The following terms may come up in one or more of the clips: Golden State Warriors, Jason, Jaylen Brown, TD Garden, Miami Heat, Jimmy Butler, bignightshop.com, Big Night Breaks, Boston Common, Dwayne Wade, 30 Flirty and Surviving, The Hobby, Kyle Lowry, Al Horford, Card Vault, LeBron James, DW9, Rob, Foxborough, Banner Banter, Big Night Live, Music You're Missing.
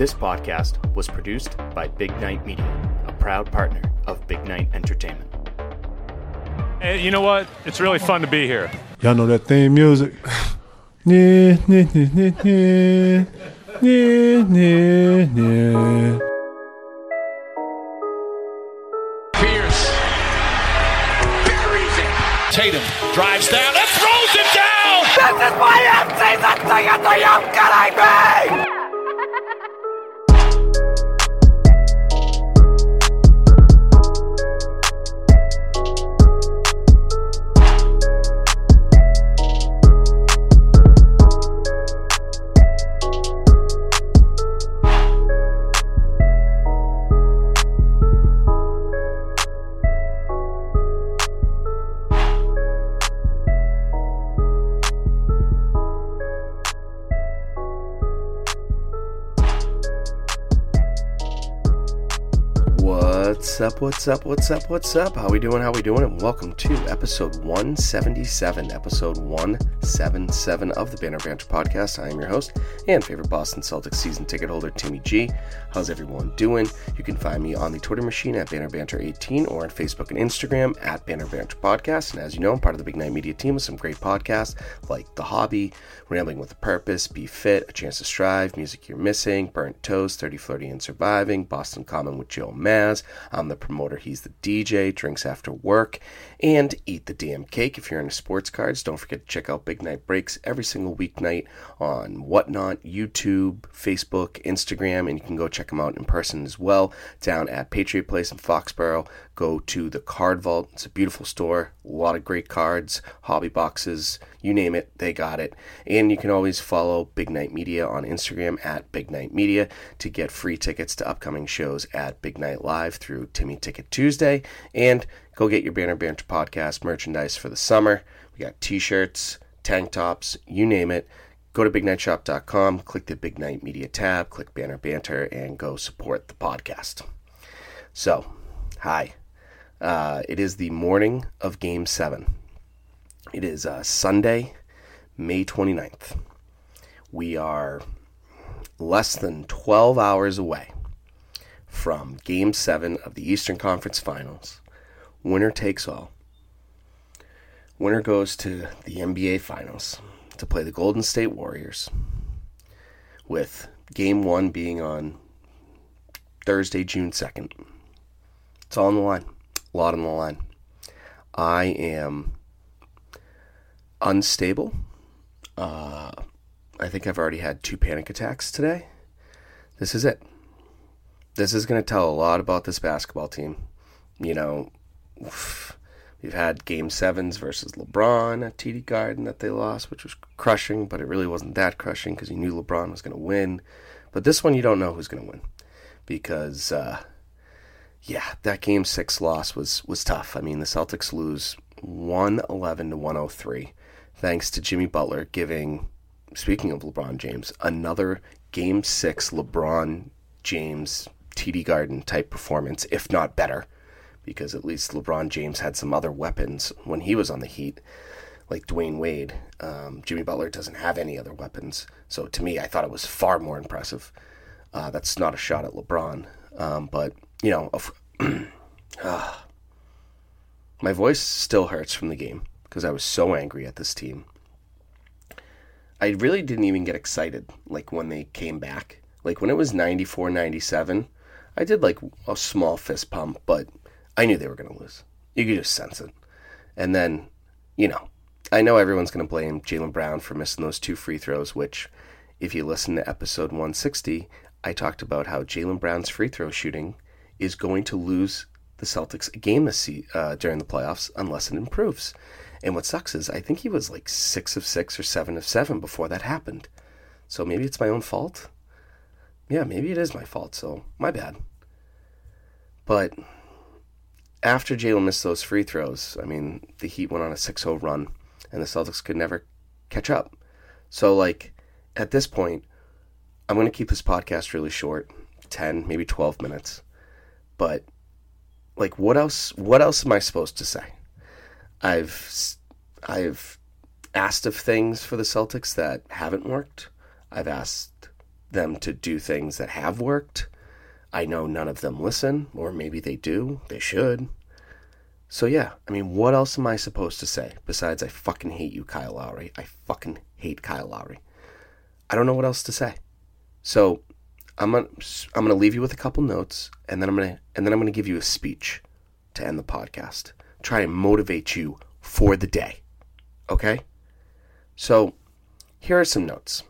This podcast was produced by Big Night Media, a proud partner of Big Night Entertainment. Hey, you know what? It's really fun to be here. Y'all know that theme music. Yeah, yeah, yeah, yeah, yeah, yeah, yeah. Tatum drives down and throws it down! This is my end season thing at the young can I What's up? How we doing? And welcome to episode 177, of the Banner Banter podcast. I am your host and favorite Boston Celtics season ticket holder, Timmy G. How's everyone doing? You can find me on the Twitter machine at Banner Banter 18 or on Facebook and Instagram at Banner Banter Podcast. And as you know, I'm part of the Big Night Media team with some great podcasts like The Hobby, Rambling with a Purpose, Be Fit, A Chance to Strive, Music You're Missing, Burnt Toast, 30 Flirty and Surviving, Boston Common with Joe Maz. I'm the promoter, he's the DJ, drinks after work, and eat the damn cake if you're into sports cards. Don't forget to check out Big Night Breaks every single weeknight on Whatnot, YouTube, Facebook, Instagram, and you can go check them out in person as well down at Patriot Place in Foxborough. Go to the Card Vault. It's a beautiful store, a lot of great cards, hobby boxes, you name it, they got it. And you can always follow Big Night Media on Instagram at Big Night Media to get free tickets to upcoming shows at Big Night Live through Timmy Ticket Tuesday. And go get your Banner Banter podcast merchandise for the summer. We got t-shirts, tank tops, you name it. Go to bignightshop.com, click the Big Night Media tab, click Banner Banter, and go support the podcast. So, hi. It is the morning of Game 7. It is Sunday, May 29th. We are less than 12 hours away from Game 7 of the Eastern Conference Finals. Winner takes all. Winner goes to the NBA Finals to play the Golden State Warriors, with Game 1 being on Thursday, June 2nd. It's all on the line. A lot on the line. I am unstable. I think I've already had 2 panic attacks today. This is it. This is going to tell a lot about this basketball team. You know, we've had Game 7s versus LeBron at TD Garden that they lost, which was crushing, but it really wasn't that crushing because you knew LeBron was going to win. But this one, you don't know who's going to win because, yeah, that Game 6 loss was tough. I mean, the Celtics lose 111 to 103 thanks to Jimmy Butler giving, speaking of LeBron James, another Game 6 LeBron James TD Garden type performance, if not better, because at least LeBron James had some other weapons when he was on the Heat, like Dwayne Wade. Jimmy Butler doesn't have any other weapons. So to me, I thought it was far more impressive. That's not a shot at LeBron, but... You know, my voice still hurts from the game because I was so angry at this team. I really didn't even get excited, like, when they came back. Like, when it was 94-97, I did, like, a small fist pump, but I knew they were going to lose. You could just sense it. And then, you know everyone's going to blame Jaylen Brown for missing those 2 free throws, which, if you listen to episode 160, I talked about how Jaylen Brown's free throw shooting is going to lose the Celtics a game during the playoffs unless it improves. And what sucks is I think he was like 6 of 6 or 7 of 7 before that happened. So maybe it's my own fault. Yeah, maybe it is my fault, so my bad. But after Jaylen missed those free throws, I mean, the Heat went on a 6-0 run, and the Celtics could never catch up. So, like, at this point, I'm going to keep this podcast really short, 10, maybe 12 minutes. But, like, what else am I supposed to say? I've asked of things for the Celtics that haven't worked. I've asked them to do things that have worked. I know none of them listen, or maybe they do. They should. So yeah, I mean, what else am I supposed to say besides I fucking hate you, Kyle Lowry? I fucking hate Kyle Lowry. I don't know what else to say. So I'm gonna leave you with a couple notes, and then I'm gonna give you a speech to end the podcast. Try and motivate you for the day. Okay? So here are some notes,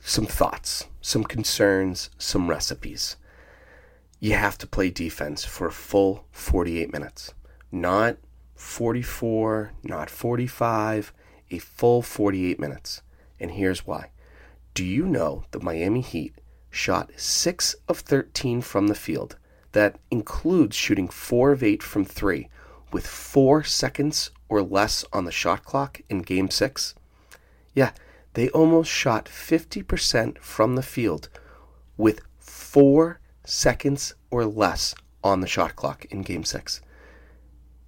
some thoughts, some concerns, some recipes. You have to play defense for a full 48 minutes. Not 44, not 45, a full 48 minutes. And here's why. Do you know the Miami Heat shot 6 of 13 from the field? That includes shooting 4 of 8 from 3 with 4 seconds or less on the shot clock in Game 6? Yeah, they almost shot 50% from the field with 4 seconds or less on the shot clock in Game 6.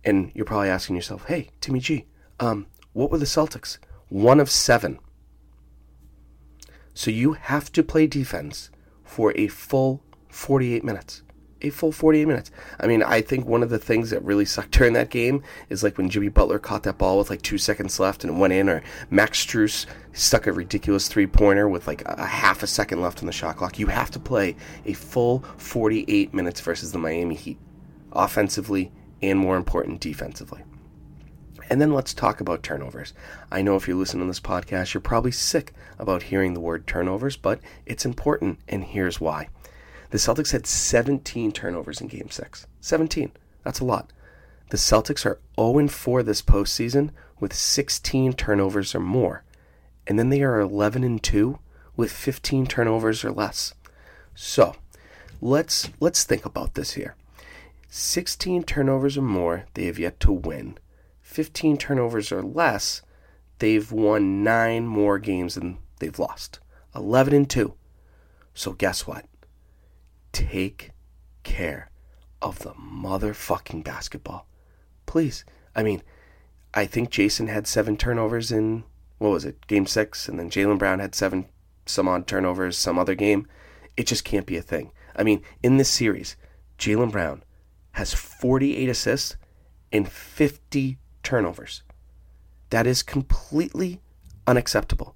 And you're probably asking yourself, hey, Timmy G, what were the Celtics? 1 of 7. So you have to play defense for a full 48 minutes. A full 48 minutes. I mean, I think one of the things that really sucked during that game is like when Jimmy Butler caught that ball with like 2 seconds left and it went in, or Max Strus stuck a ridiculous three-pointer with like a half a second left on the shot clock. You have to play a full 48 minutes versus the Miami Heat, offensively and, more important, defensively. And then let's talk about turnovers. I know if you're listening to this podcast, you're probably sick about hearing the word turnovers, but it's important, and here's why. The Celtics had 17 turnovers in Game 6. 17. That's a lot. The Celtics are 0-4 this postseason with 16 turnovers or more. And then they are 11-2 with 15 turnovers or less. So let's think about this here. 16 turnovers or more, they have yet to win. 15 turnovers or less, they've won 9 more games than they've lost. 11-2. So guess what? Take care of the motherfucking basketball. Please. I mean, I think Jason had 7 turnovers in, Game 6, and then Jaylen Brown had 7 some odd turnovers some other game. It just can't be a thing. I mean, in this series, Jaylen Brown has 48 assists and 50 turnovers. That is completely unacceptable.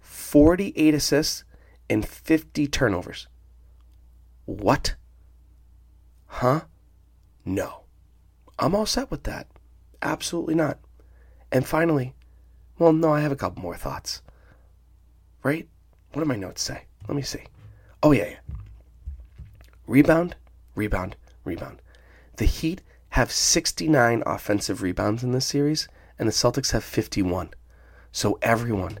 48 assists and 50 turnovers. What? Huh? No. I'm all set with that. Absolutely not. And finally, I have a couple more thoughts. Right? What do my notes say? Let me see. Oh, yeah. Rebound. The Heat have 69 offensive rebounds in this series, and the Celtics have 51. So everyone...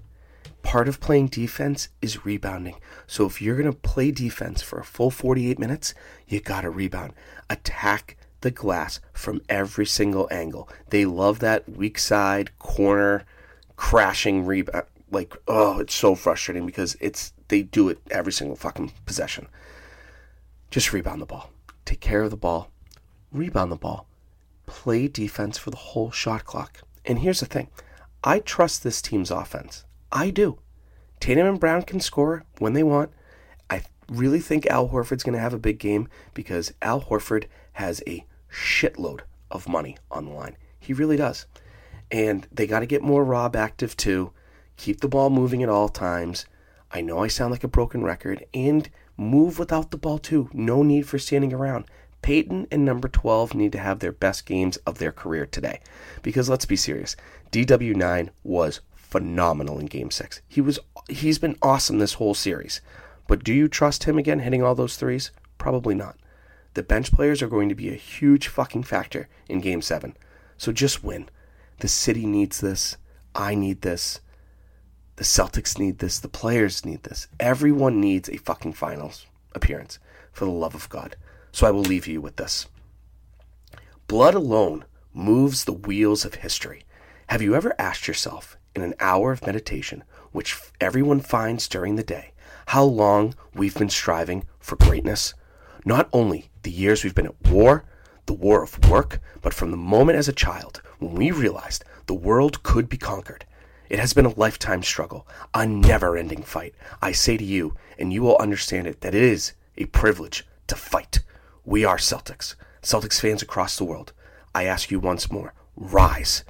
Part of playing defense is rebounding. So if you're going to play defense for a full 48 minutes, you got to rebound. Attack the glass from every single angle. They love that weak side, corner, crashing rebound. Like, oh, it's so frustrating because they do it every single fucking possession. Just rebound the ball. Take care of the ball. Rebound the ball. Play defense for the whole shot clock. And here's the thing. I trust this team's offense. I do. Tatum and Brown can score when they want. I really think Al Horford's going to have a big game because Al Horford has a shitload of money on the line. He really does. And they got to get more Rob active too. Keep the ball moving at all times. I know I sound like a broken record. And move without the ball too. No need for standing around. Peyton and number 12 need to have their best games of their career today. Because let's be serious. DW9 was phenomenal in Game 6. He's been awesome this whole series. But do you trust him again hitting all those threes? Probably not. The bench players are going to be a huge fucking factor in Game 7. So just win. The city needs this. I need this. The Celtics need this. The players need this. Everyone needs a fucking finals appearance, for the love of God. So I will leave you with this. Blood alone moves the wheels of history. Have you ever asked yourself, in an hour of meditation, which everyone finds during the day, how long we've been striving for greatness? Not only the years we've been at war, the war of work, but from the moment as a child when we realized the world could be conquered. It has been a lifetime struggle, a never-ending fight. I say to you, and you will understand it, that it is a privilege to fight. We are Celtics, Celtics fans across the world. I ask you once more, rise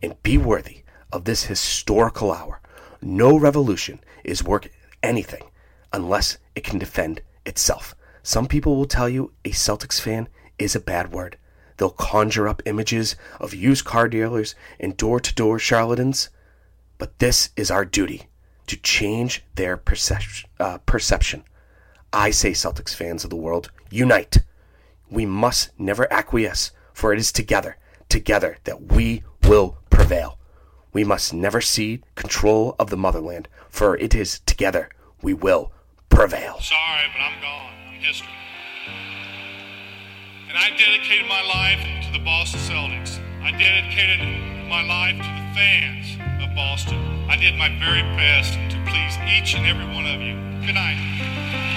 and be worthy of this historical hour. No revolution is worth anything unless it can defend itself. Some people will tell you a Celtics fan is a bad word. They'll conjure up images of used car dealers and door-to-door charlatans. But this is our duty, to change their perception. I say, Celtics fans of the world, unite. We must never acquiesce, for it is together that we will prevail. We must never cede control of the motherland, for it is together we will prevail. Sorry, but I'm gone. I'm history. And I dedicated my life to the Boston Celtics. I dedicated my life to the fans of Boston. I did my very best to please each and every one of you. Good night.